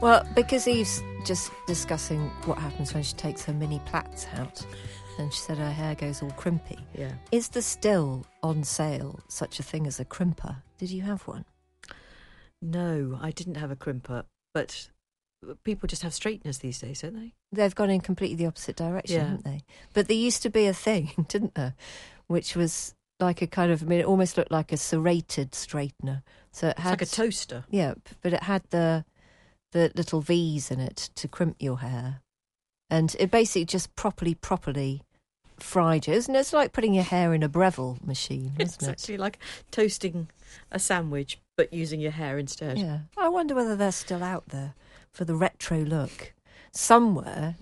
Well, because Eve's just discussing what happens when she takes her mini plaits out, and she said her hair goes all crimpy. Yeah. Is there still on sale such a thing as a crimper? Did you have one? No, I didn't have a crimper, but people just have straighteners these days, don't they? They've gone in completely the opposite direction, haven't they? But there used to be a thing, didn't there, which was like a kind of, I mean, it almost looked like a serrated straightener. So it had, it's like a toaster. Yeah, but it had the little V's in it to crimp your hair. And it basically just properly fried you. It's like putting your hair in a Breville machine, isn't it? It's actually like toasting a sandwich, but using your hair instead. Yeah. I wonder whether they're still out there for the retro look. Somewhere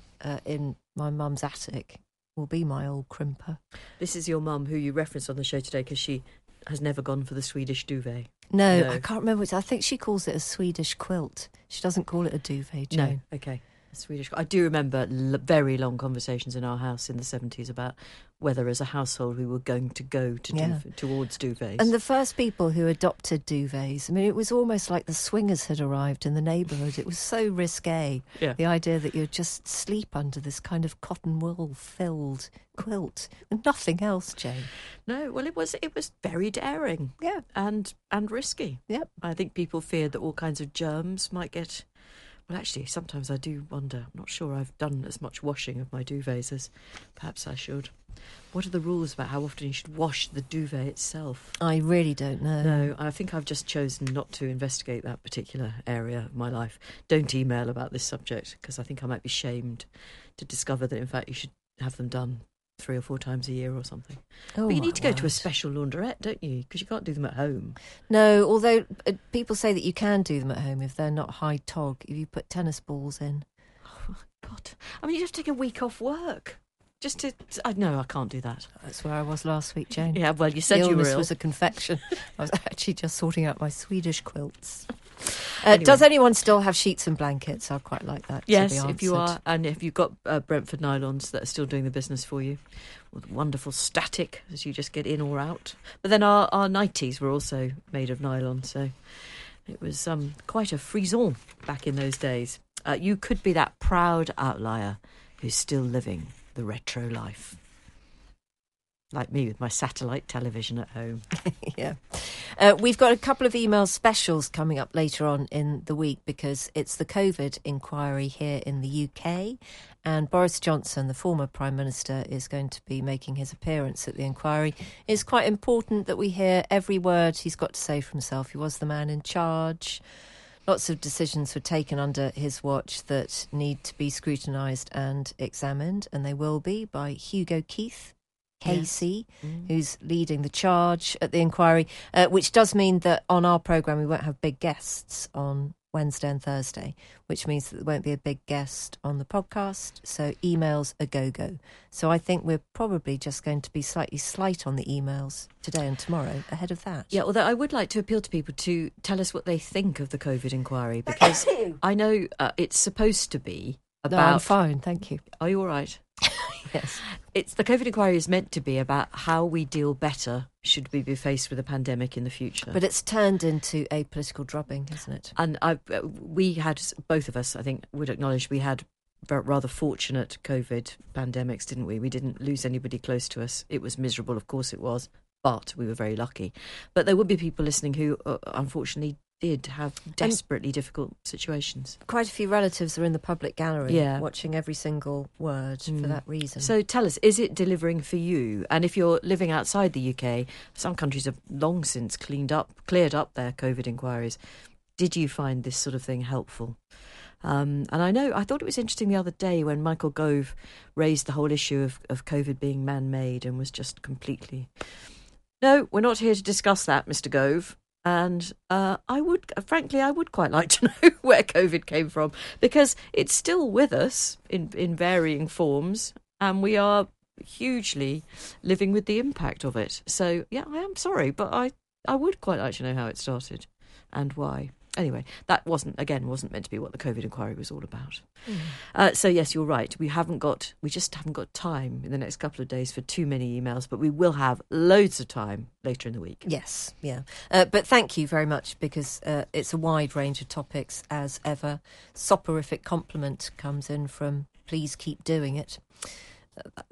in my mum's attic will be my old crimper. This is your mum who you referenced on the show today because she has never gone for the Swedish duvet. No, I can't remember which. I think she calls it a Swedish quilt. She doesn't call it a duvet, Jane. No, okay. A Swedish quilt. I do remember very long conversations in our house in the 70s about whether as a household we were going to go to towards duvets. And the first people who adopted duvets, I mean, it was almost like the swingers had arrived in the neighbourhood. It was so risque, the idea that you'd just sleep under this kind of cotton wool-filled quilt and nothing else, Jane. No, well, it was very daring, and risky. Yep. I think people feared that all kinds of germs might get. Well, actually, sometimes I do wonder. I'm not sure I've done as much washing of my duvets as perhaps I should. What are the rules about how often you should wash the duvet itself? I really don't know. No, I think I've just chosen not to investigate that particular area of my life. Don't email about this subject, because I think I might be shamed to discover that, in fact, you should have them done 3 or 4 times a year or something. Oh, but you need to go to a special laundrette, don't you? Because you can't do them at home. No, although people say that you can do them at home if they're not high tog, if you put tennis balls in. Oh, my God. I mean, you'd have to take a week off work. Just to... No, I can't do that. That's where I was last week, Jane. Yeah, well, you said you were ill. The illness was a confection. I was actually just sorting out my Swedish quilts. Anyway. Does anyone still have sheets and blankets? I'd quite like that. Yes, to be if you are, and if you've got Brentford nylons that are still doing the business for you, with wonderful static as you just get in or out. But then our nighties were also made of nylon, so it was quite a frisson back in those days. You could be that proud outlier who's still living the retro life. Like me with my satellite television at home. Yeah. We've got a couple of email specials coming up later on in the week because it's the COVID inquiry here in the UK, and Boris Johnson, the former Prime Minister, is going to be making his appearance at the inquiry. It's quite important that we hear every word he's got to say for himself. He was the man in charge. Lots of decisions were taken under his watch that need to be scrutinised and examined, and they will be by Hugo Keith, KC, who's leading the charge at the inquiry, which does mean that on our programme we won't have big guests on Wednesday and Thursday, which means that there won't be a big guest on the podcast, so emails a go-go. So I think we're probably just going to be slightly slight on the emails today and tomorrow ahead of that. Yeah, although I would like to appeal to people to tell us what they think of the COVID inquiry, because I know it's supposed to be about... No, I'm fine, thank you. Are you all right? Yes. It's the COVID inquiry is meant to be about how we deal better should we be faced with a pandemic in the future. But it's turned into a political drubbing, hasn't it? And we had, both of us, I think, would acknowledge we had rather fortunate COVID pandemics, didn't we? We didn't lose anybody close to us. It was miserable, of course it was, but we were very lucky. But there would be people listening who, unfortunately, did have desperately difficult situations. Quite a few relatives are in the public gallery watching every single word for that reason. So tell us, is it delivering for you? And if you're living outside the UK, some countries have long since cleared up their COVID inquiries. Did you find this sort of thing helpful? And I know, I thought it was interesting the other day when Michael Gove raised the whole issue of COVID being man-made and was just completely, no, we're not here to discuss that, Mr. Gove. And I would quite like to know where COVID came from, because it's still with us in varying forms, and we are hugely living with the impact of it. So, yeah, I am sorry, but I would quite like to know how it started and why. Anyway, that wasn't meant to be what the COVID inquiry was all about. Mm. So, yes, you're right. We just haven't got time in the next couple of days for too many emails, but we will have loads of time later in the week. Yes, yeah. But thank you very much, because it's a wide range of topics as ever. Soporific compliment comes in from please keep doing it.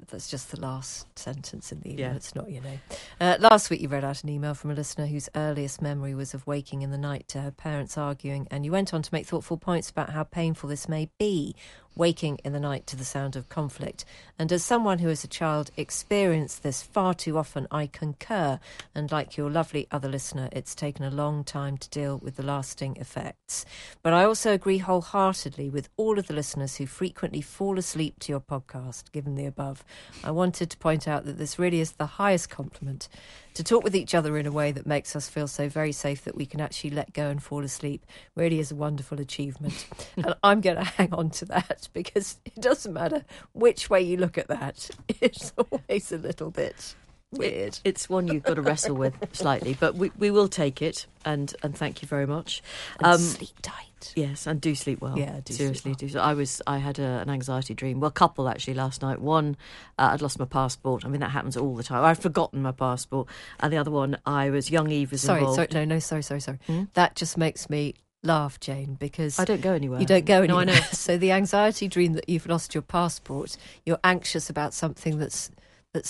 That's just the last sentence in the email. Yeah. It's not your name. Last week you read out an email from a listener whose earliest memory was of waking in the night to her parents arguing, and you went on to make thoughtful points about how painful this may be, waking in the night to the sound of conflict. And as someone who as a child experienced this far too often, I concur, and like your lovely other listener, it's taken a long time to deal with the lasting effects. But I also agree wholeheartedly with all of the listeners who frequently fall asleep to your podcast, given the above. I wanted to point out that this really is the highest compliment, to talk with each other in a way that makes us feel so very safe that we can actually let go and fall asleep. Really is a wonderful achievement. And I'm going to hang on to that, because it doesn't matter which way you look at that. It's always a little bit weird. It's one you've got to wrestle with slightly, but we will take it. And thank you very much. And sleep tight. Yes, and do sleep well. Yeah, do seriously sleep well. I had an anxiety dream. Well, a couple actually last night. One, I'd lost my passport. I mean, that happens all the time. I'd forgotten my passport. And the other one, young Eve was involved. Sorry. Hmm? That just makes me laugh, Jane, because I don't go anywhere. You don't go anywhere. No, I know. So the anxiety dream that you've lost your passport, you're anxious about something that's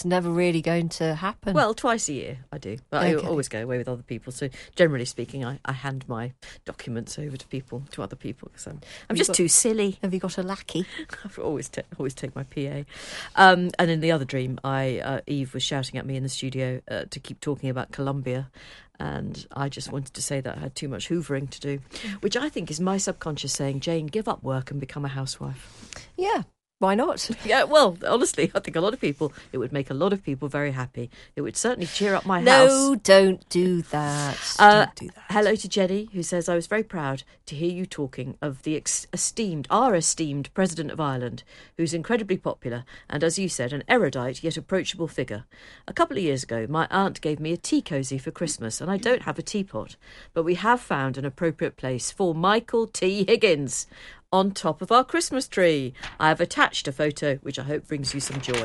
never really going to happen. Well, twice a year I do. But okay. I always go away with other people. So generally speaking, I hand my documents over to other people, because I'm just too silly. Have you got a lackey? I've always take my PA. And in the other dream, Eve was shouting at me in the studio to keep talking about Colombia. And I just wanted to say that I had too much hoovering to do, which I think is my subconscious saying, Jane, give up work and become a housewife. Yeah. Why not? Yeah, well, honestly, I think a lot of people, it would make a lot of people very happy. It would certainly cheer up my house. No, don't do that. Hello to Jenny, who says, I was very proud to hear you talking of the our esteemed President of Ireland, who's incredibly popular and, as you said, an erudite yet approachable figure. A couple of years ago, my aunt gave me a tea cosy for Christmas, and I don't have a teapot, but we have found an appropriate place for Michael T. Higgins on top of our Christmas tree. I have attached a photo, which I hope brings you some joy.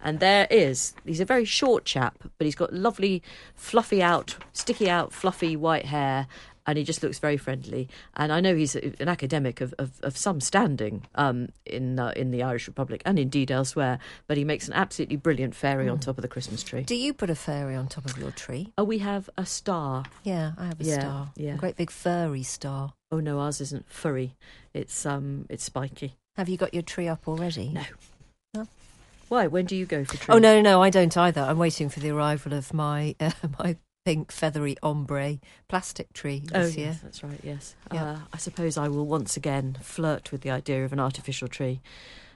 And he's a very short chap, but he's got lovely, fluffy white hair, and he just looks very friendly. And I know he's an academic of some standing in the Irish Republic and indeed elsewhere, but he makes an absolutely brilliant fairy on top of the Christmas tree. Do you put a fairy on top of your tree? Oh, we have a star. Yeah, I have a star. Yeah. A great big furry star. Oh, no, ours isn't furry. It's spiky. Have you got your tree up already? No. No? Why? When do you go for tree? Oh, no, I don't either. I'm waiting for the arrival of my pink feathery ombre plastic tree this year. Yes, that's right, yes. Yep. I suppose I will once again flirt with the idea of an artificial tree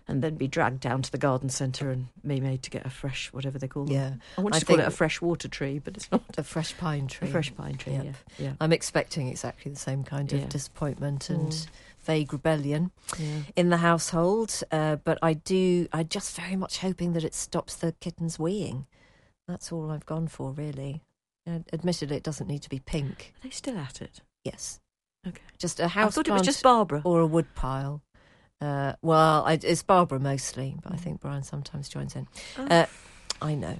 and then be dragged down to the garden centre and be made to get a fresh, whatever they call it. Yeah. I wanted to call it a fresh water tree, but it's not. A fresh pine tree. A fresh pine tree, yep. Yeah. I'm expecting exactly the same kind of disappointment and vague rebellion in the household, but I'm just very much hoping that it stops the kittens weeing. That's all I've gone for, really. Admittedly, it doesn't need to be pink. Are they still at it? Yes. Okay. Just a house. I thought it was just Barbara. Or a woodpile. It's Barbara mostly, but I think Brian sometimes joins in. Oh. I know.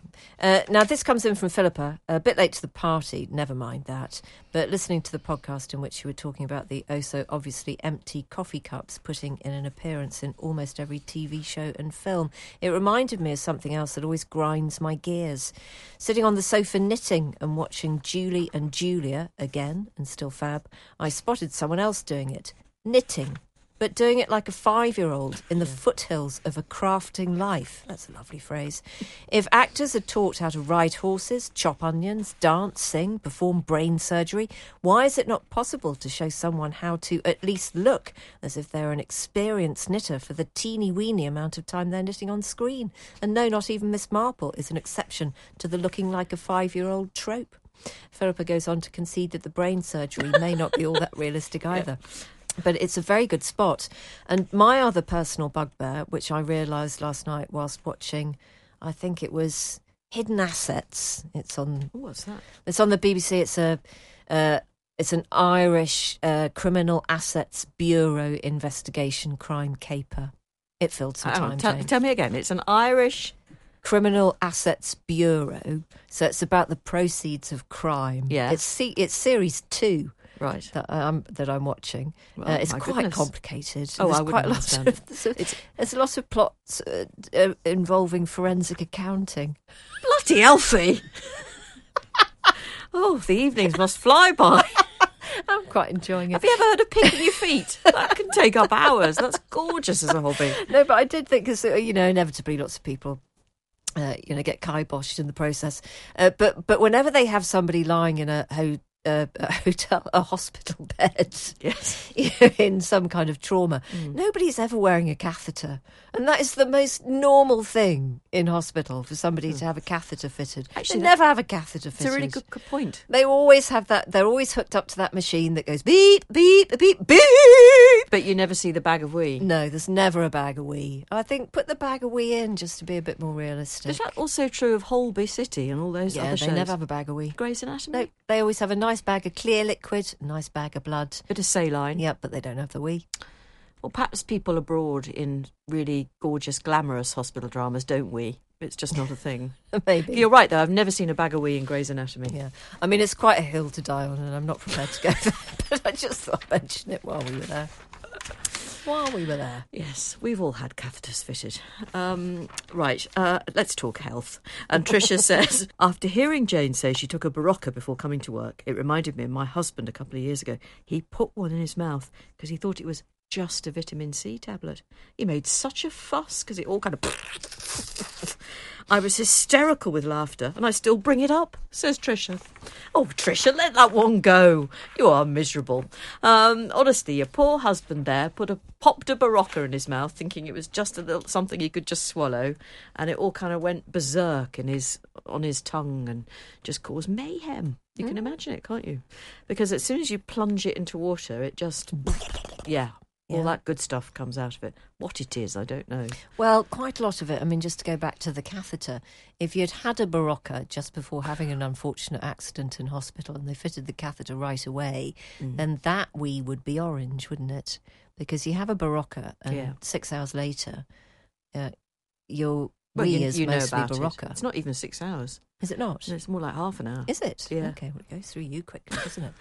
Now, this comes in from Philippa, a bit late to the party, never mind that, but listening to the podcast in which you were talking about the oh-so-obviously empty coffee cups putting in an appearance in almost every TV show and film, it reminded me of something else that always grinds my gears. Sitting on the sofa knitting and watching Julie and Julia again, and still fab, I spotted someone else doing it, knitting, but doing it like a 5-year-old in the foothills of a crafting life. That's a lovely phrase. If actors are taught how to ride horses, chop onions, dance, sing, perform brain surgery, why is it not possible to show someone how to at least look as if they're an experienced knitter for the teeny-weeny amount of time they're knitting on screen? And no, not even Miss Marple is an exception to the looking like a 5-year-old trope. Philippa goes on to concede that the brain surgery may not be all that realistic either. Yeah. But it's a very good spot. And my other personal bugbear, which I realised last night whilst watching, I think it was Hidden Assets. It's on. Ooh, what's that? It's on the BBC. It's a. It's an Irish criminal assets bureau investigation crime caper. It filled some time. Tell me again. It's an Irish criminal assets bureau. So it's about the proceeds of crime. Yeah. It's series 2. Right, that I'm watching. Well, it's quite complicated. Oh, I wouldn't understand. There's a lot of plots involving forensic accounting. Bloody Elfie! Oh, the evenings must fly by. I'm quite enjoying it. Have you ever heard of picking your feet? That can take up hours. That's gorgeous as a hobby. No, but I did think, because inevitably lots of people get kiboshed in the process. But whenever they have somebody lying in a hospital bed, yes, in some kind of trauma. Mm. Nobody's ever wearing a catheter, and that is the most normal thing in hospital for somebody to have a catheter fitted. Actually, they never have a catheter fitted. It's a really good point. They always have that. They're always hooked up to that machine that goes beep beep beep beep. But you never see the bag of wee. No, there's never a bag of wee. I think put the bag of wee in just to be a bit more realistic. Is that also true of Holby City and all those other shows? Yeah, they never have a bag of wee. Grey's Anatomy. No, they always have a nice bag of clear liquid, nice bag of blood. Bit of saline. Yep, but they don't have the wee. Well, perhaps people abroad in really gorgeous, glamorous hospital dramas don't wee. It's just not a thing. Maybe. You're right, though. I've never seen a bag of wee in Grey's Anatomy. Yeah. I mean, it's quite a hill to die on, and I'm not prepared to go there, but I just thought I'd mention it while we were there. Yes, we've all had catheters fitted. Let's talk health. And Tricia says, after hearing Jane say she took a Barocca before coming to work, it reminded me of my husband a couple of years ago. He put one in his mouth because he thought it was just a vitamin C tablet. He made such a fuss because it all kind of... I was hysterical with laughter, and I still bring it up, says Tricia. Oh, Tricia, let that one go. You are miserable. Honestly, your poor husband there popped a Barocca in his mouth, thinking it was just a little something he could just swallow, and it all kind of went berserk on his tongue and just caused mayhem. You can imagine it, can't you? Because as soon as you plunge it into water, it just... All that good stuff comes out of it. What it is, I don't know. Well, quite a lot of it. I mean, just to go back to the catheter, if you'd had a Barocca just before having an unfortunate accident in hospital and they fitted the catheter right away, then that wee would be orange, wouldn't it? Because you have a Barocca and 6 hours later, your wee is mostly Barocca. It's not even 6 hours. Is it not? No, it's more like half an hour. Is it? Yeah. Okay, well, it goes through you quickly, doesn't it?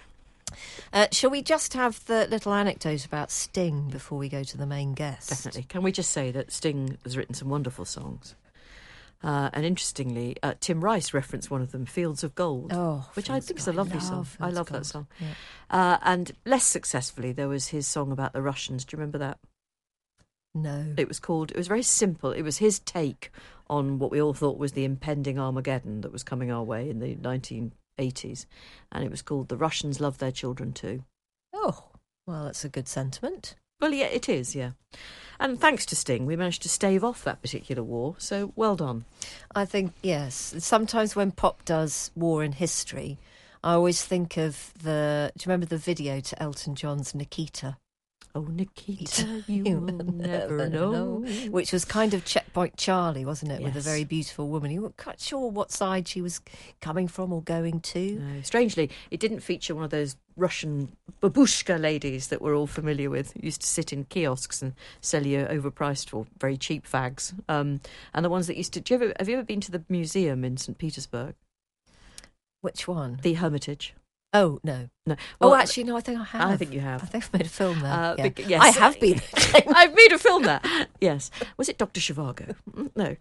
Shall we just have the little anecdote about Sting before we go to the main guest? Definitely. Can we just say that Sting has written some wonderful songs? And interestingly, Tim Rice referenced one of them, Fields of Gold, which I think is a lovely song. I love that song. Yeah. And less successfully, there was his song about the Russians. Do you remember that? No. It was very simple. It was his take on what we all thought was the impending Armageddon that was coming our way in the 1980s, and it was called The Russians Love Their Children Too. Oh, well, that's a good sentiment. Well, yeah, it is, yeah. And thanks to Sting, we managed to stave off that particular war, so well done. I think, yes, sometimes when pop does war in history, I always think of do you remember the video to Elton John's Nikita? Oh, Nikita, you will never know. Which was kind of Checkpoint Charlie, wasn't it? Yes. With a very beautiful woman. You weren't quite sure what side she was coming from or going to. No. Strangely, it didn't feature one of those Russian babushka ladies that we're all familiar with, used to sit in kiosks and sell you overpriced or very cheap fags. And the ones that used to... have you ever been to the museum in St. Petersburg? Which one? The Hermitage. Oh, no. Well, actually, no, I think I have. I think you have. I think I've made a film there. Yeah. Yes. I have been. I've made a film there, yes. Was it Dr. Shivago? No.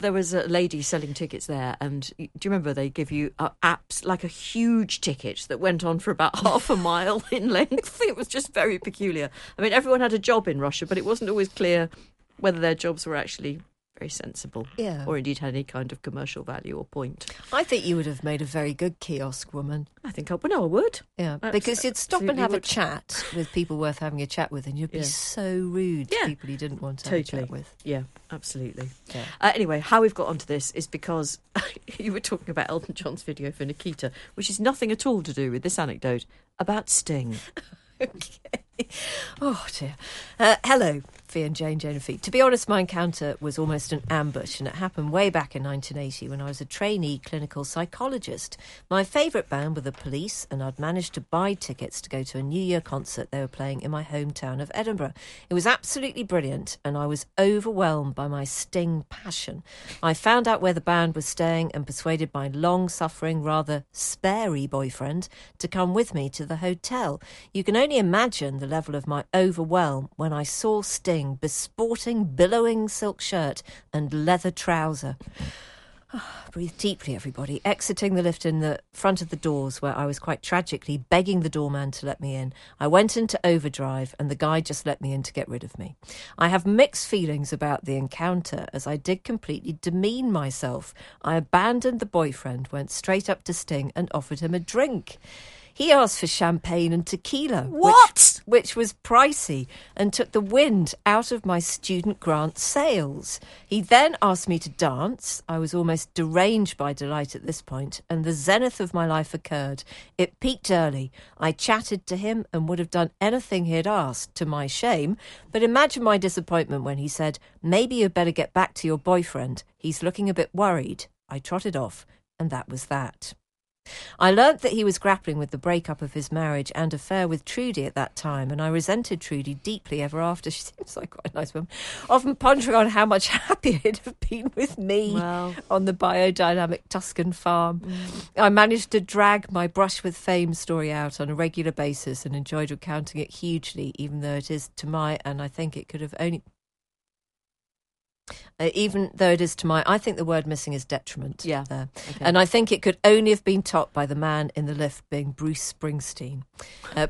There was a lady selling tickets there, and do you remember they give you apps, like a huge ticket that went on for about half a mile in length? It was just very peculiar. I mean, everyone had a job in Russia, but it wasn't always clear whether their jobs were actually... very sensible, yeah, or indeed had any kind of commercial value or point. I think you would have made a very good kiosk woman. I think I would. Yeah, because you'd stop and have a chat with people worth having a chat with, and you'd be so rude to people you didn't want to have a chat with. Yeah, absolutely. Yeah. Anyway, how we've got onto this is because you were talking about Elton John's video for Nikita, which is nothing at all to do with this anecdote about Sting. Okay. Oh, dear. Hello, Fee and Jane and Fee. To be honest, my encounter was almost an ambush, and it happened way back in 1980 when I was a trainee clinical psychologist. My favourite band were The Police, and I'd managed to buy tickets to go to a New Year concert they were playing in my hometown of Edinburgh. It was absolutely brilliant, and I was overwhelmed by my Sting passion. I found out where the band was staying and persuaded my long-suffering, rather sparey boyfriend to come with me to the hotel. You can only imagine the level of my overwhelm when I saw Sting besporting billowing silk shirt and leather trouser. Oh, breathe deeply, everybody. Exiting the lift in the front of the doors where I was quite tragically begging the doorman to let me in. I went into overdrive and the guy just let me in to get rid of me. I have mixed feelings about the encounter as I did completely demean myself. I abandoned the boyfriend, went straight up to Sting and offered him a drink. He asked for champagne and tequila, which was pricey and took the wind out of my student grant sales. He then asked me to dance. I was almost deranged by delight at this point, and the zenith of my life occurred. It peaked early. I chatted to him and would have done anything he had asked, to my shame. But imagine my disappointment when he said, "Maybe you'd better get back to your boyfriend. He's looking a bit worried." I trotted off, and that was that. I learnt that he was grappling with the breakup of his marriage and affair with Trudy at that time, and I resented Trudy deeply ever after. She seems like quite a nice woman, often pondering on how much happier it'd have been with me on the biodynamic Tuscan farm. I managed to drag my Brush with Fame story out on a regular basis and enjoyed recounting it hugely, even though it is to my... I think the word missing is detriment. Yeah. There. Okay. And I think it could only have been topped by the man in the lift being Bruce Springsteen.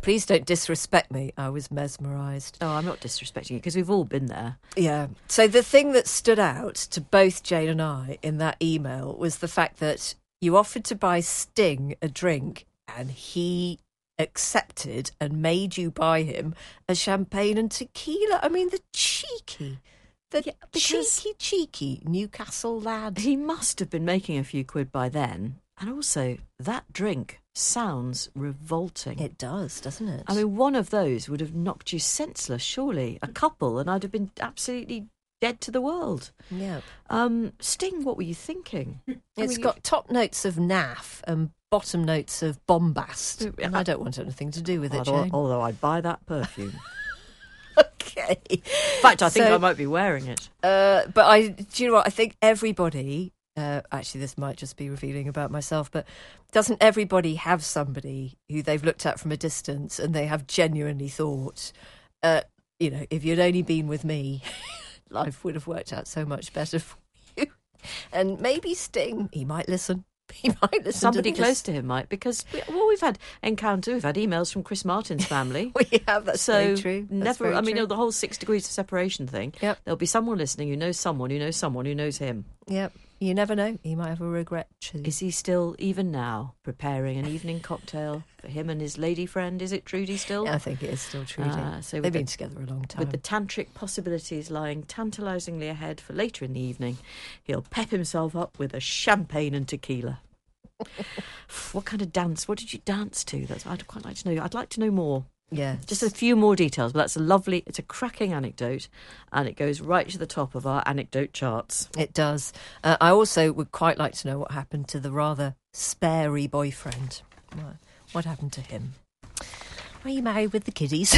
Please don't disrespect me. I was mesmerised. Oh, I'm not disrespecting you, because we've all been there. Yeah. So the thing that stood out to both Jane and I in that email was the fact that you offered to buy Sting a drink and he accepted and made you buy him a champagne and tequila. I mean, the cheeky... The cheeky Newcastle lad. He must have been making a few quid by then. And also, that drink sounds revolting. It does, doesn't it? I mean, one of those would have knocked you senseless, surely. A couple, and I'd have been absolutely dead to the world. Yeah. Sting, what were you thinking? It's got top notes of naff and bottom notes of bombast. And I don't want anything to do with it, Jane. Although I'd buy that perfume. Okay. In fact, I think I might be wearing it. Do you know what? I think everybody, actually this might just be revealing about myself, but doesn't everybody have somebody who they've looked at from a distance and they have genuinely thought, you know, if you'd only been with me, life would have worked out so much better for you. And maybe Sting, he might listen. Somebody close to him might, because we've had encounters. We've had emails from Chris Martin's family. We have. That's so very true. Never, the whole 6 degrees of separation thing. Yep. There'll be someone listening who knows someone who knows someone who knows him. Yep. You never know. He might have a regret too. Is he still, even now, preparing an evening cocktail for him and his lady friend? Is it Trudy still? Yeah, I think it is still Trudy. So they've been together a long time. With the tantric possibilities lying tantalisingly ahead for later in the evening, he'll pep himself up with a champagne and tequila. What kind of dance? What did you dance to? I'd quite like to know. I'd like to know more. Yeah, just a few more details, but that's it's a cracking anecdote, and it goes right to the top of our anecdote charts. It does. I also would quite like to know what happened to the rather sparey boyfriend. What happened to him? remarry with the kiddies.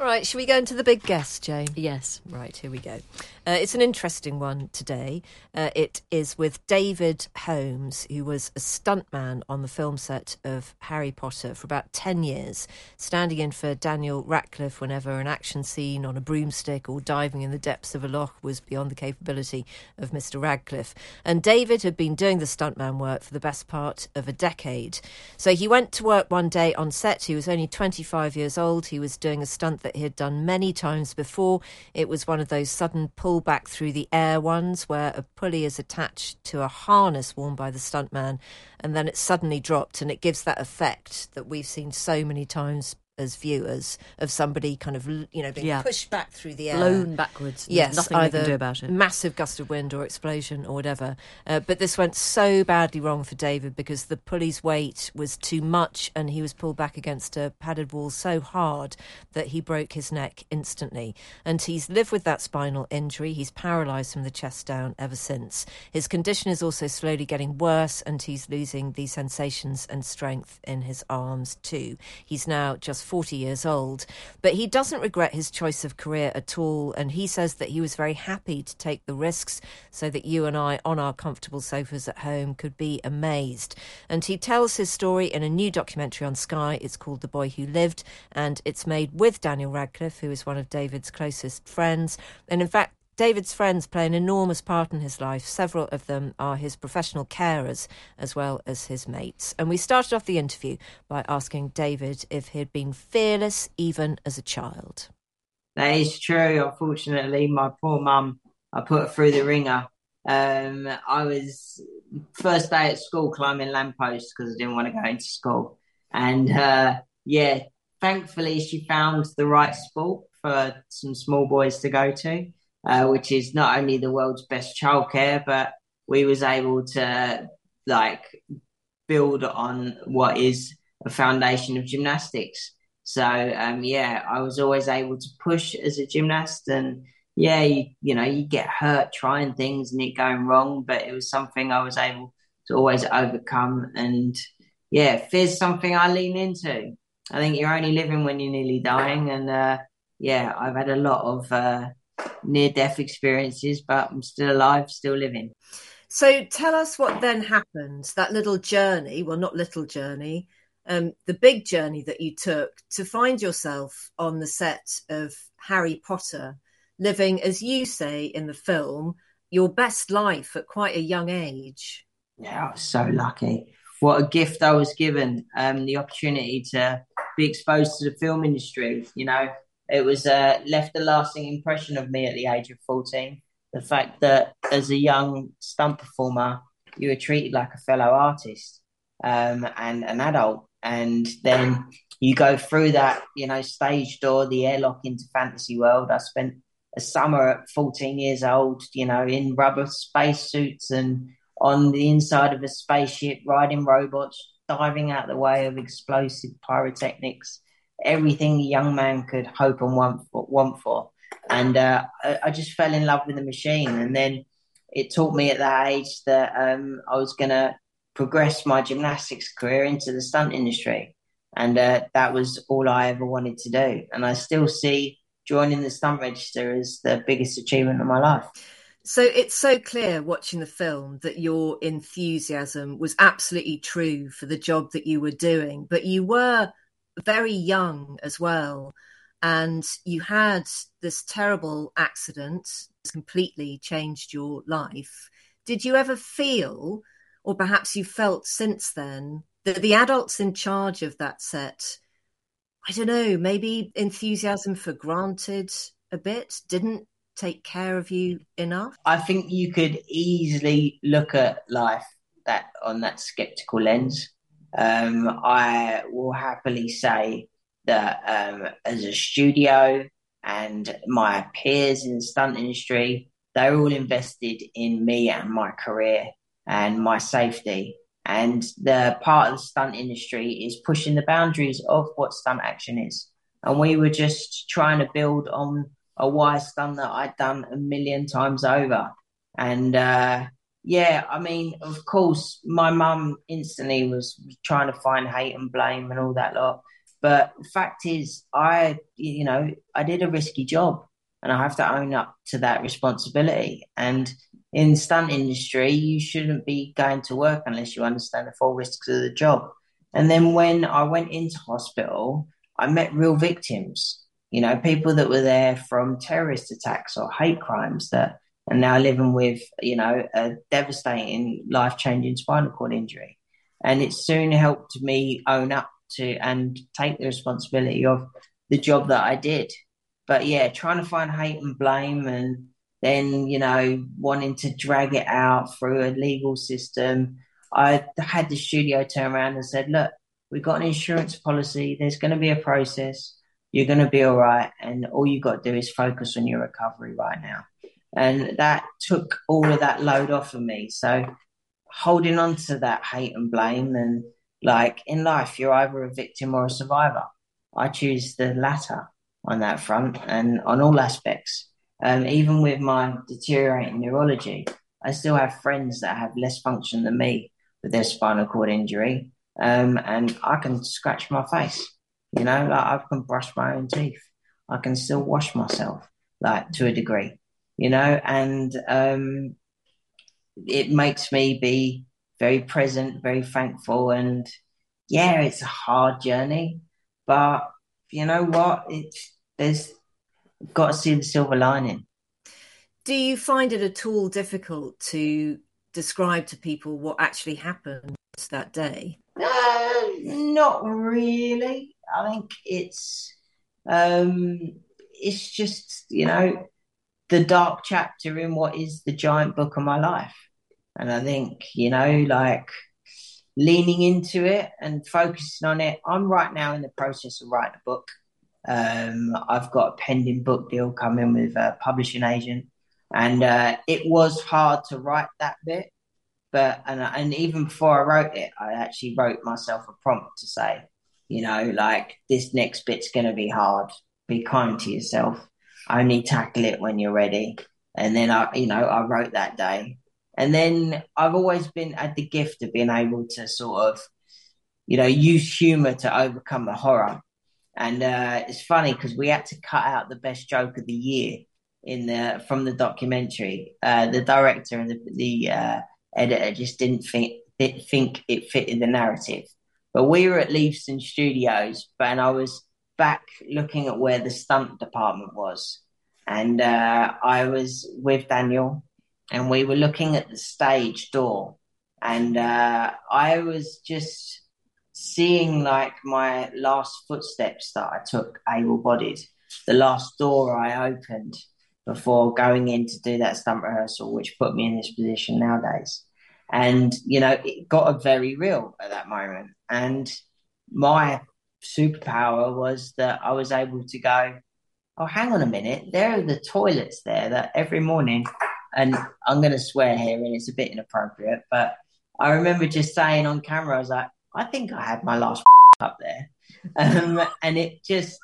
Right, shall we go into the big guess, Jane? Yes. Right, here we go. It's an interesting one today. It is with David Holmes, who was a stuntman on the film set of Harry Potter for about 10 years, standing in for Daniel Radcliffe whenever an action scene on a broomstick or diving in the depths of a loch was beyond the capability of Mr. Radcliffe. And David had been doing the stuntman work for the best part of a decade. So he went to work one day on set. He was only 25 years old. He was doing a stunt that he had done many times before. It was one of those sudden pullback through the air ones where a pulley is attached to a harness worn by the stuntman and then it's suddenly dropped, and it gives that effect that we've seen so many times as viewers of somebody kind of, you know, being pushed back through the air. Blown backwards. Yes, nothing they can do about it. Massive gust of wind or explosion or whatever. But this went so badly wrong for David because the pulley's weight was too much and he was pulled back against a padded wall so hard that he broke his neck instantly. And he's lived with that spinal injury. He's paralysed from the chest down ever since. His condition is also slowly getting worse and he's losing the sensations and strength in his arms too. He's now just 40 years old, but he doesn't regret his choice of career at all, and he says that he was very happy to take the risks so that you and I on our comfortable sofas at home could be amazed. And he tells his story in a new documentary on Sky. It's called The Boy Who Lived, and it's made with Daniel Radcliffe, who is one of David's closest friends. And in fact, David's friends play an enormous part in his life. Several of them are his professional carers as well as his mates. And we started off the interview by asking David if he'd been fearless even as a child. That is true. Unfortunately, my poor mum, I put her through the ringer. I was first day at school climbing lampposts because I didn't want to go into school. And thankfully she found the right sport for some small boys to go to. Which is not only the world's best childcare, but we was able to build on what is a foundation of gymnastics. So I was always able to push as a gymnast, and you get hurt trying things and it going wrong, but it was something I was able to always overcome. And fear's something I lean into. I think you're only living when you're nearly dying, and I've had a lot of near-death experiences, but I'm still alive, still living. So tell us what then happened, that little journey, well, not little journey, the big journey that you took to find yourself on the set of Harry Potter, living, as you say in the film, your best life at quite a young age. Yeah, I was so lucky. What a gift I was given, the opportunity to be exposed to the film industry, you know. It was left a lasting impression of me at the age of 14. The fact that as a young stunt performer, you were treated like a fellow artist and an adult. And then you go through that, stage door, the airlock into fantasy world. I spent a summer at 14 years old, in rubber spacesuits and on the inside of a spaceship, riding robots, diving out the way of explosive pyrotechnics. Everything a young man could hope and want for. And I just fell in love with the machine. And then it taught me at that age that I was going to progress my gymnastics career into the stunt industry. And that was all I ever wanted to do. And I still see joining the stunt register as the biggest achievement of my life. So it's so clear watching the film that your enthusiasm was absolutely true for the job that you were doing. But you were very young as well, and you had this terrible accident that completely changed your life. Did you ever feel, or perhaps you felt since then, that the adults in charge of that set, I don't know, maybe enthusiasm for granted a bit, didn't take care of you enough? I think you could easily look at life on that sceptical lens. I will happily say that as a studio and my peers in the stunt industry, they were all invested in me and my career and my safety. And the part of the stunt industry is pushing the boundaries of what stunt action is. And we were just trying to build on a wise stunt that I'd done a million times over. And yeah, I mean, of course, my mum instantly was trying to find hate and blame and all that lot. But the fact is, I did a risky job and I have to own up to that responsibility. And in the stunt industry, you shouldn't be going to work unless you understand the full risks of the job. And then when I went into hospital, I met real victims, people that were there from terrorist attacks or hate crimes that are now living with, a devastating, life-changing spinal cord injury. And it soon helped me own up to and take the responsibility of the job that I did. But yeah, trying to find hate and blame and then, wanting to drag it out through a legal system, I had the studio turn around and said, look, we've got an insurance policy. There's going to be a process. You're going to be all right. And all you got to do is focus on your recovery right now. And that took all of that load off of me. So holding on to that hate and blame, and like in life, you're either a victim or a survivor. I choose the latter on that front and on all aspects. Even with my deteriorating neurology, I still have friends that have less function than me with their spinal cord injury. And I can scratch my face, I can brush my own teeth. I can still wash myself, to a degree. And it makes me be very present, very thankful. And yeah, it's a hard journey, but you know what? There's got to see the silver lining. Do you find it at all difficult to describe to people what actually happened that day? No, not really. I think it's just, the dark chapter in what is the giant book of my life. And I think, leaning into it and focusing on it. I'm right now in the process of writing a book. I've got a pending book deal coming with a publishing agent. And it was hard to write that bit. But even before I wrote it, I actually wrote myself a prompt to say, this next bit's going to be hard. Be kind to yourself. Only tackle it when you're ready. And then I wrote that day. And then I've always had the gift of being able to sort of, use humour to overcome the horror. And it's funny because we had to cut out the best joke of the year from the documentary. The director and the editor just didn't think it fit in the narrative. But we were at Leavesden Studios, and I was back looking at where the stunt department was. And I was with Daniel, and we were looking at the stage door. And I was just seeing, my last footsteps that I took able-bodied, the last door I opened before going in to do that stunt rehearsal, which put me in this position nowadays. And, it got very real at that moment. And my superpower was that I was able to go, oh, hang on a minute, there are the toilets there that every morning, and I'm going to swear here and it's a bit inappropriate, but I remember just saying on camera, I was like, I think I had my last up there. And it just...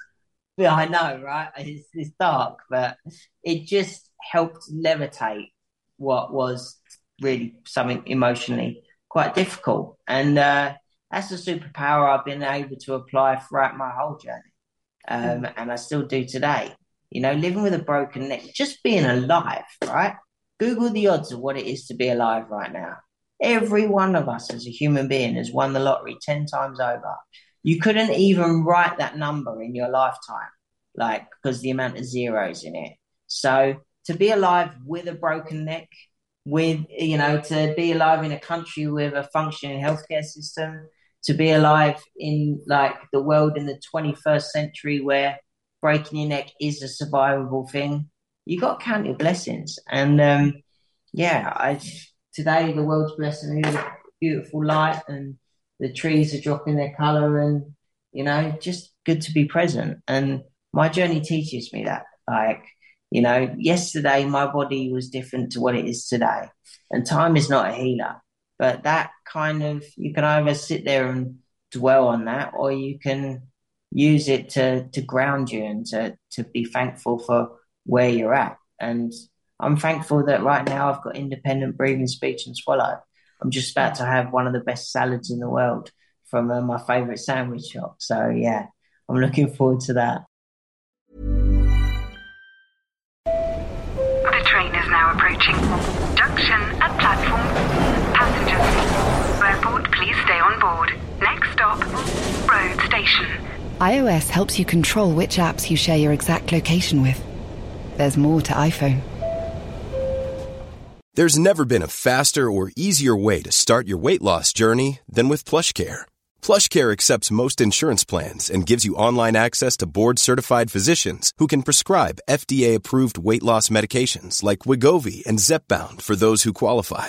Yeah, I know, right? It's dark, but it just helped levitate what was really something emotionally quite difficult. And that's a superpower I've been able to apply throughout my whole journey. And I still do today. Living with a broken neck, just being alive, right? Google the odds of what it is to be alive right now. Every one of us as a human being has won the lottery 10 times over. You couldn't even write that number in your lifetime, because the amount of zeros in it. So to be alive with a broken neck, to be alive in a country with a functioning healthcare system, to be alive in the world in the 21st century where breaking your neck is a survivable thing, you got to count your blessings. And today the world's blessing me with a beautiful light and the trees are dropping their colour and, just good to be present. And my journey teaches me that. Yesterday my body was different to what it is today. And time is not a healer. But that kind of, you can either sit there and dwell on that or you can use it to ground you and to be thankful for where you're at. And I'm thankful that right now I've got independent breathing, speech and swallow. I'm just about to have one of the best salads in the world from my favourite sandwich shop. So, yeah, I'm looking forward to that. The train is now approaching. Junction at platform. Passengers, airport, please stay on board. Next stop, road station. iOS helps you control which apps you share your exact location with. There's more to iPhone. There's never been a faster or easier way to start your weight loss journey than with PlushCare. PlushCare accepts most insurance plans and gives you online access to board-certified physicians who can prescribe FDA-approved weight loss medications like Wegovy and Zepbound for those who qualify.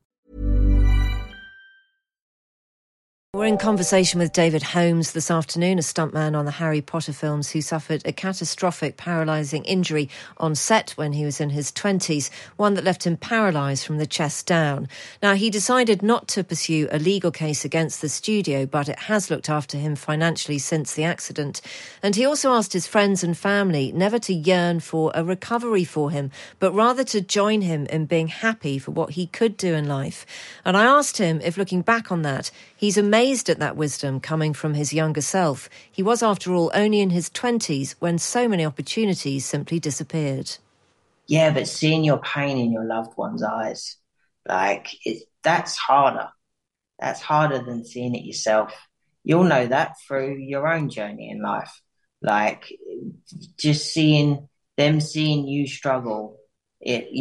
We're in conversation with David Holmes this afternoon, a stuntman on the Harry Potter films who suffered a catastrophic, paralysing injury on set when he was in his 20s, one that left him paralysed from the chest down. Now, he decided not to pursue a legal case against the studio, but it has looked after him financially since the accident. And he also asked his friends and family never to yearn for a recovery for him, but rather to join him in being happy for what he could do in life. And I asked him if, looking back on that, he's amazed at that wisdom coming from his younger self. He was, after all, only in his 20s when so many opportunities simply disappeared. Yeah, but seeing your pain in your loved one's eyes, that's harder. That's harder than seeing it yourself. You'll know that through your own journey in life. Just seeing you struggle, it,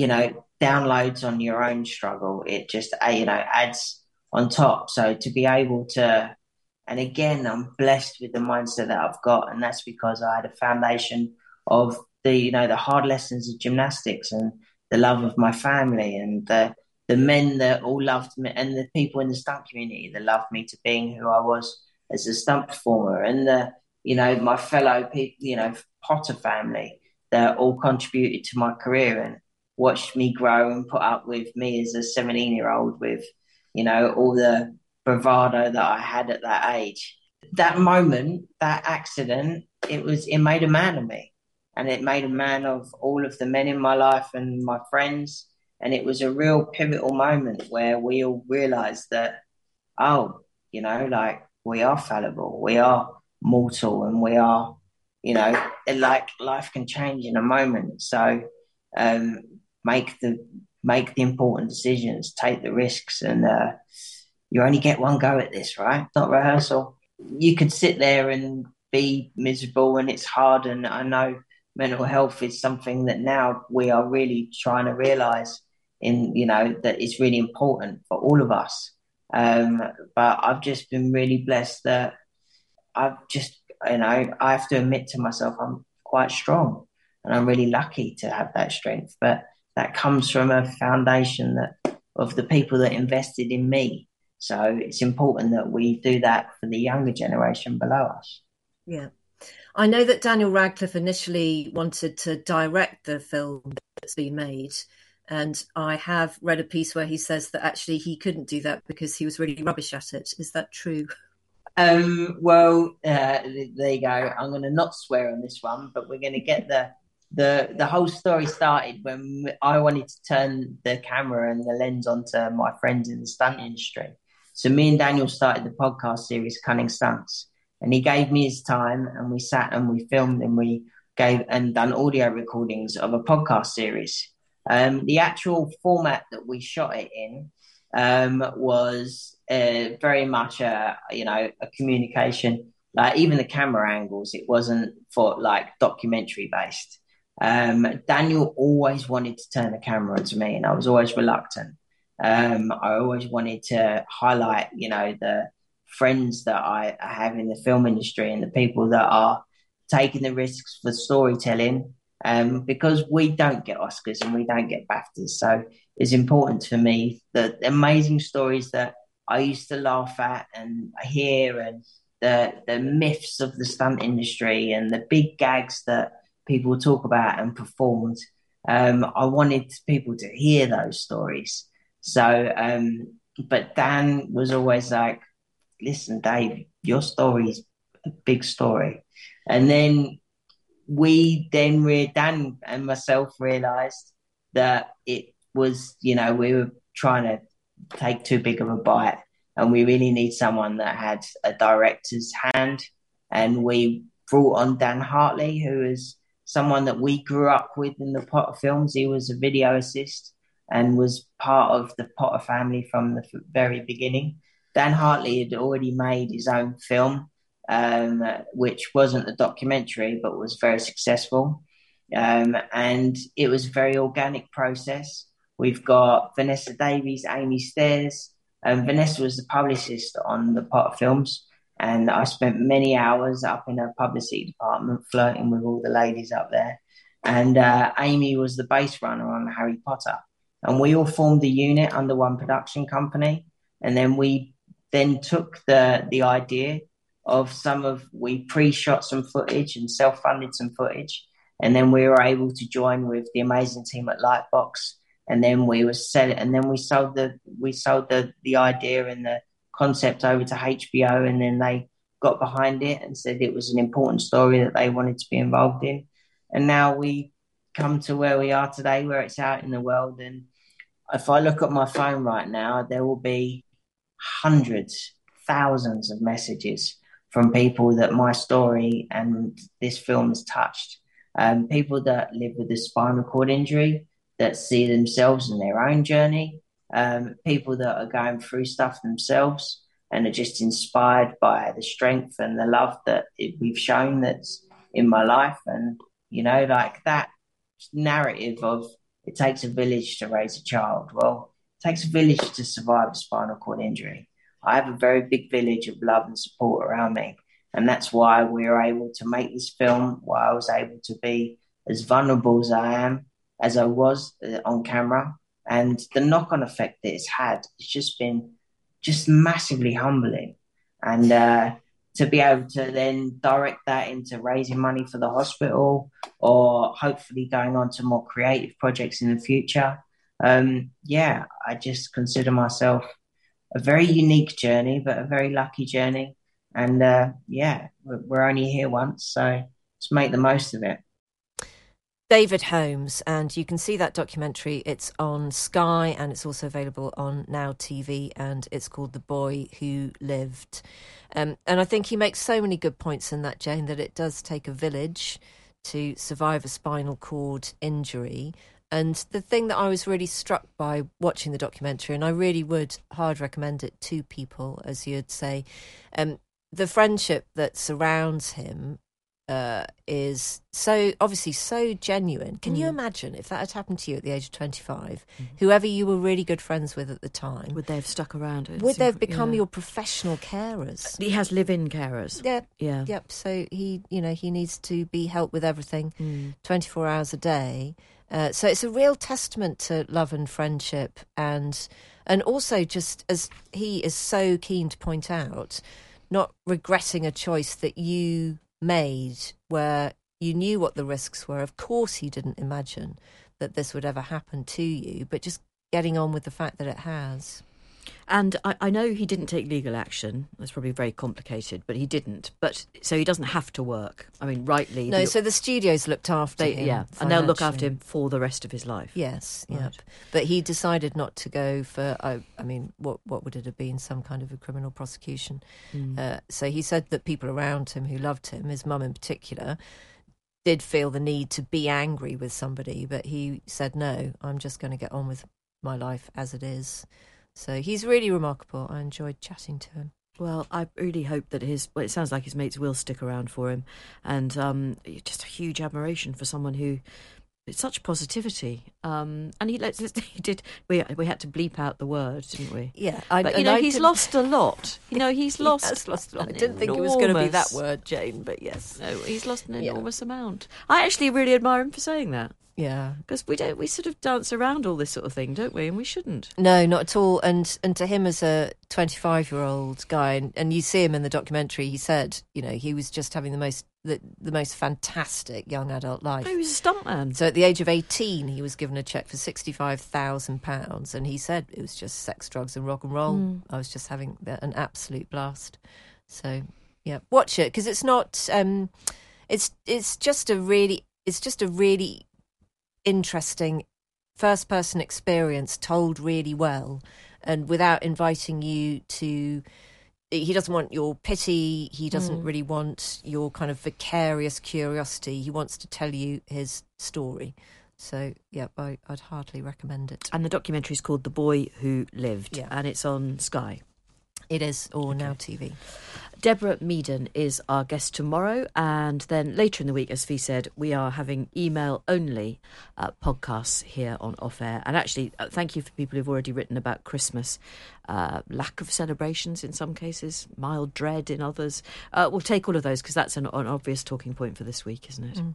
downloads on your own struggle. It just, adds on top. So to be able to, and again, I'm blessed with the mindset that I've got, and that's because I had a foundation of the hard lessons of gymnastics and the love of my family and the men that all loved me and the people in the stunt community that loved me to being who I was as a stunt performer, and my fellow people, Potter family, that all contributed to my career and watched me grow and put up with me as a 17-year-old with all the bravado that I had at that age. That moment, that accident, it made a man of me, and it made a man of all of the men in my life and my friends. And it was a real pivotal moment where we all realised that, we are fallible, we are mortal, and we are, life can change in a moment. So make the important decisions, take the risks, and you only get one go at this, right? Not rehearsal. You could sit there and be miserable, and it's hard, and I know mental health is something that now we are really trying to realise that it's really important for all of us. But I've just been really blessed that I've just, I have to admit to myself I'm quite strong and I'm really lucky to have that strength. But that comes from a foundation of the people that invested in me. So it's important that we do that for the younger generation below us. Yeah. I know that Daniel Radcliffe initially wanted to direct the film that's been made. And I have read a piece where he says that actually he couldn't do that because he was really rubbish at it. Is that true? There you go. I'm going to not swear on this one, but we're going to get the... The whole story started when I wanted to turn the camera and the lens onto my friends in the stunt industry. So me and Daniel started the podcast series Cunning Stunts, and he gave me his time, and we sat and we filmed and we gave and done audio recordings of a podcast series. The actual format that we shot it in was very much a communication. Like even the camera angles, it wasn't for like documentary based. Daniel always wanted to turn the camera to me, and I was always reluctant. I always wanted to highlight, the friends that I have in the film industry and the people that are taking the risks for storytelling, because we don't get Oscars and we don't get BAFTAs. So it's important to me that the amazing stories that I used to laugh at and hear, and the myths of the stunt industry and the big gags that people talk about and performed. I wanted people to hear those stories. So, but Dan was always like, listen, Dave, your story's a big story. And then Dan and myself realised that it was, we were trying to take too big of a bite, and we really need someone that had a director's hand. And we brought on Dan Hartley, who is someone that we grew up with in the Potter films. He was a video assist and was part of the Potter family from the very beginning. Dan Hartley had already made his own film, which wasn't a documentary, but was very successful. And it was a very organic process. We've got Vanessa Davies, Amy Stairs. Vanessa was the publicist on the Potter films, and I spent many hours up in her publicity department flirting with all the ladies up there. And Amy was the bass runner on Harry Potter. And we all formed a unit under one production company. And then we took the idea of we pre-shot some footage and self-funded some footage. And then we were able to join with the amazing team at Lightbox. And then we sold the idea and the concept over to HBO. And then they got behind it and said it was an important story that they wanted to be involved in. And now we come to where we are today, where it's out in the world. And if I look at my phone right now, there will be hundreds, thousands of messages from people that my story and this film has touched. People that live with a spinal cord injury, that see themselves in their own journey, people that are going through stuff themselves and are just inspired by the strength and the love that we've shown that's in my life. And, like that narrative of, it takes a village to raise a child. Well, it takes a village to survive a spinal cord injury. I have a very big village of love and support around me, and that's why we were able to make this film, why I was able to be as vulnerable as I am, as I was on camera. And the knock-on effect that it's had, it's just been massively humbling. And to be able to then direct that into raising money for the hospital or hopefully going on to more creative projects in the future. I just consider myself a very unique journey, but a very lucky journey. And we're only here once, so let's make the most of it. David Holmes, and you can see that documentary. It's on Sky and it's also available on Now TV, and it's called The Boy Who Lived. And I think he makes so many good points in that, Jane, that it does take a village to survive a spinal cord injury. And the thing that I was really struck by watching the documentary, and I really would hard recommend it to people, as you'd say, the friendship that surrounds him is so obviously so genuine. Can you imagine if that had happened to you at the age of 25? Whoever you were really good friends with at the time, would they have stuck around? Would they have become your professional carers? He has live-in carers. Yep. So he, he needs to be helped with everything, 24 hours a day. So it's a real testament to love and friendship, and also just as he is so keen to point out, not regretting a choice that you made where you knew what the risks were. Of course you didn't imagine that this would ever happen to you, but just getting on with the fact that it has. And I know he didn't take legal action. That's probably very complicated, but he didn't. But so he doesn't have to work. I mean, rightly. No, so the studios looked after him. Yeah, and they'll look after him for the rest of his life. Yes, right. Yep. But he decided not to go for, what would it have been? Some kind of a criminal prosecution. So he said that people around him who loved him, his mum in particular, did feel the need to be angry with somebody. But he said, no, I'm just going to get on with my life as it is. So he's really remarkable. I enjoyed chatting to him. Well, I really hope that it sounds like his mates will stick around for him. And just a huge admiration for someone who... such positivity, and he did. We had to bleep out the word, didn't we? Yeah, but, he's lost a lot. Lost a lot. I didn't think it was going to be that word, Jane, but yes, no, he's lost an enormous amount. I actually really admire him for saying that. Yeah, because we sort of dance around all this sort of thing, don't we? And we shouldn't. No, not at all. And to him as a 25-year-old guy, and you see him in the documentary. He said, he was just having the most fantastic young adult life. He was a stuntman. So at the age of 18, he was given a cheque for £65,000, and he said it was just sex, drugs, and rock and roll. Mm. I was just having an absolute blast. So yeah, watch it because it's not. It's just a really interesting first-person experience told really well and without inviting you to... He doesn't want your pity. He doesn't really want your kind of vicarious curiosity. He wants to tell you his story. So, yeah, I'd heartily recommend it. And the documentary is called The Boy Who Lived, and it's on Sky. It is, or Now TV. Deborah Meaden is our guest tomorrow, and then later in the week, as Fee said, we are having email-only podcasts here on Off Air. And actually, thank you for people who've already written about Christmas. Lack of celebrations in some cases, mild dread in others. We'll take all of those because that's an obvious talking point for this week, isn't it? Mm.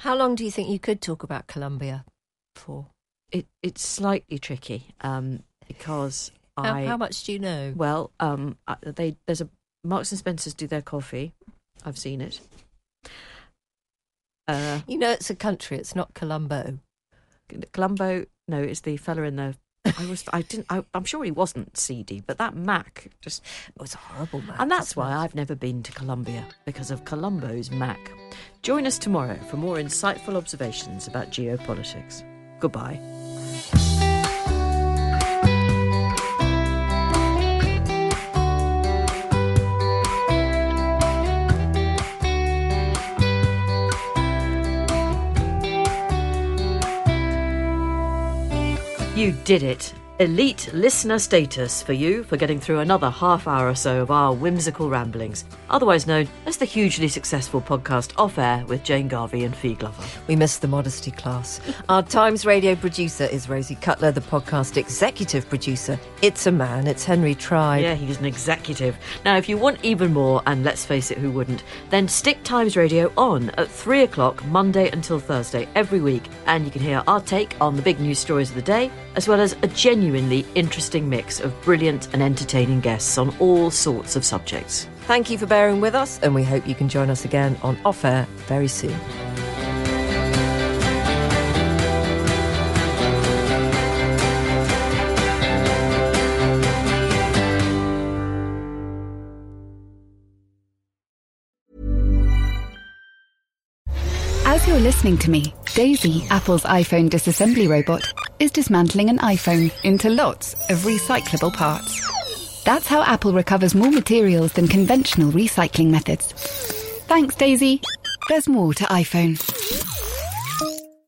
How long do you think you could talk about Colombia for? It's slightly tricky because... How much do you know? Well, Marks and Spencers do their coffee. I've seen it. It's a country. It's not Columbo. Columbo, no, it's the fella in the... I'm sure he wasn't seedy, but that Mac was a horrible Mac. And that's why I've never been to Colombia, because of Columbo's Mac. Join us tomorrow for more insightful observations about geopolitics. Goodbye. You did it. Elite listener status for you for getting through another half hour or so of our whimsical ramblings, otherwise known as the hugely successful podcast Off Air with Jane Garvey and Fee Glover. We missed the modesty class. Our Times Radio producer is Rosie Cutler, the podcast executive producer. It's a man, it's Henry Tribe. Yeah, he's an executive. Now, if you want even more, and let's face it, who wouldn't, then stick Times Radio on at 3 o'clock Monday until Thursday every week, and you can hear our take on the big news stories of the day, as well as a genuinely interesting mix of brilliant and entertaining guests on all sorts of subjects. Thank you for bearing with us, and we hope you can join us again on Off Air very soon. As you're listening to me, Daisy, Apple's iPhone disassembly robot, is dismantling an iPhone into lots of recyclable parts. That's how Apple recovers more materials than conventional recycling methods. Thanks, Daisy. There's more to iPhone.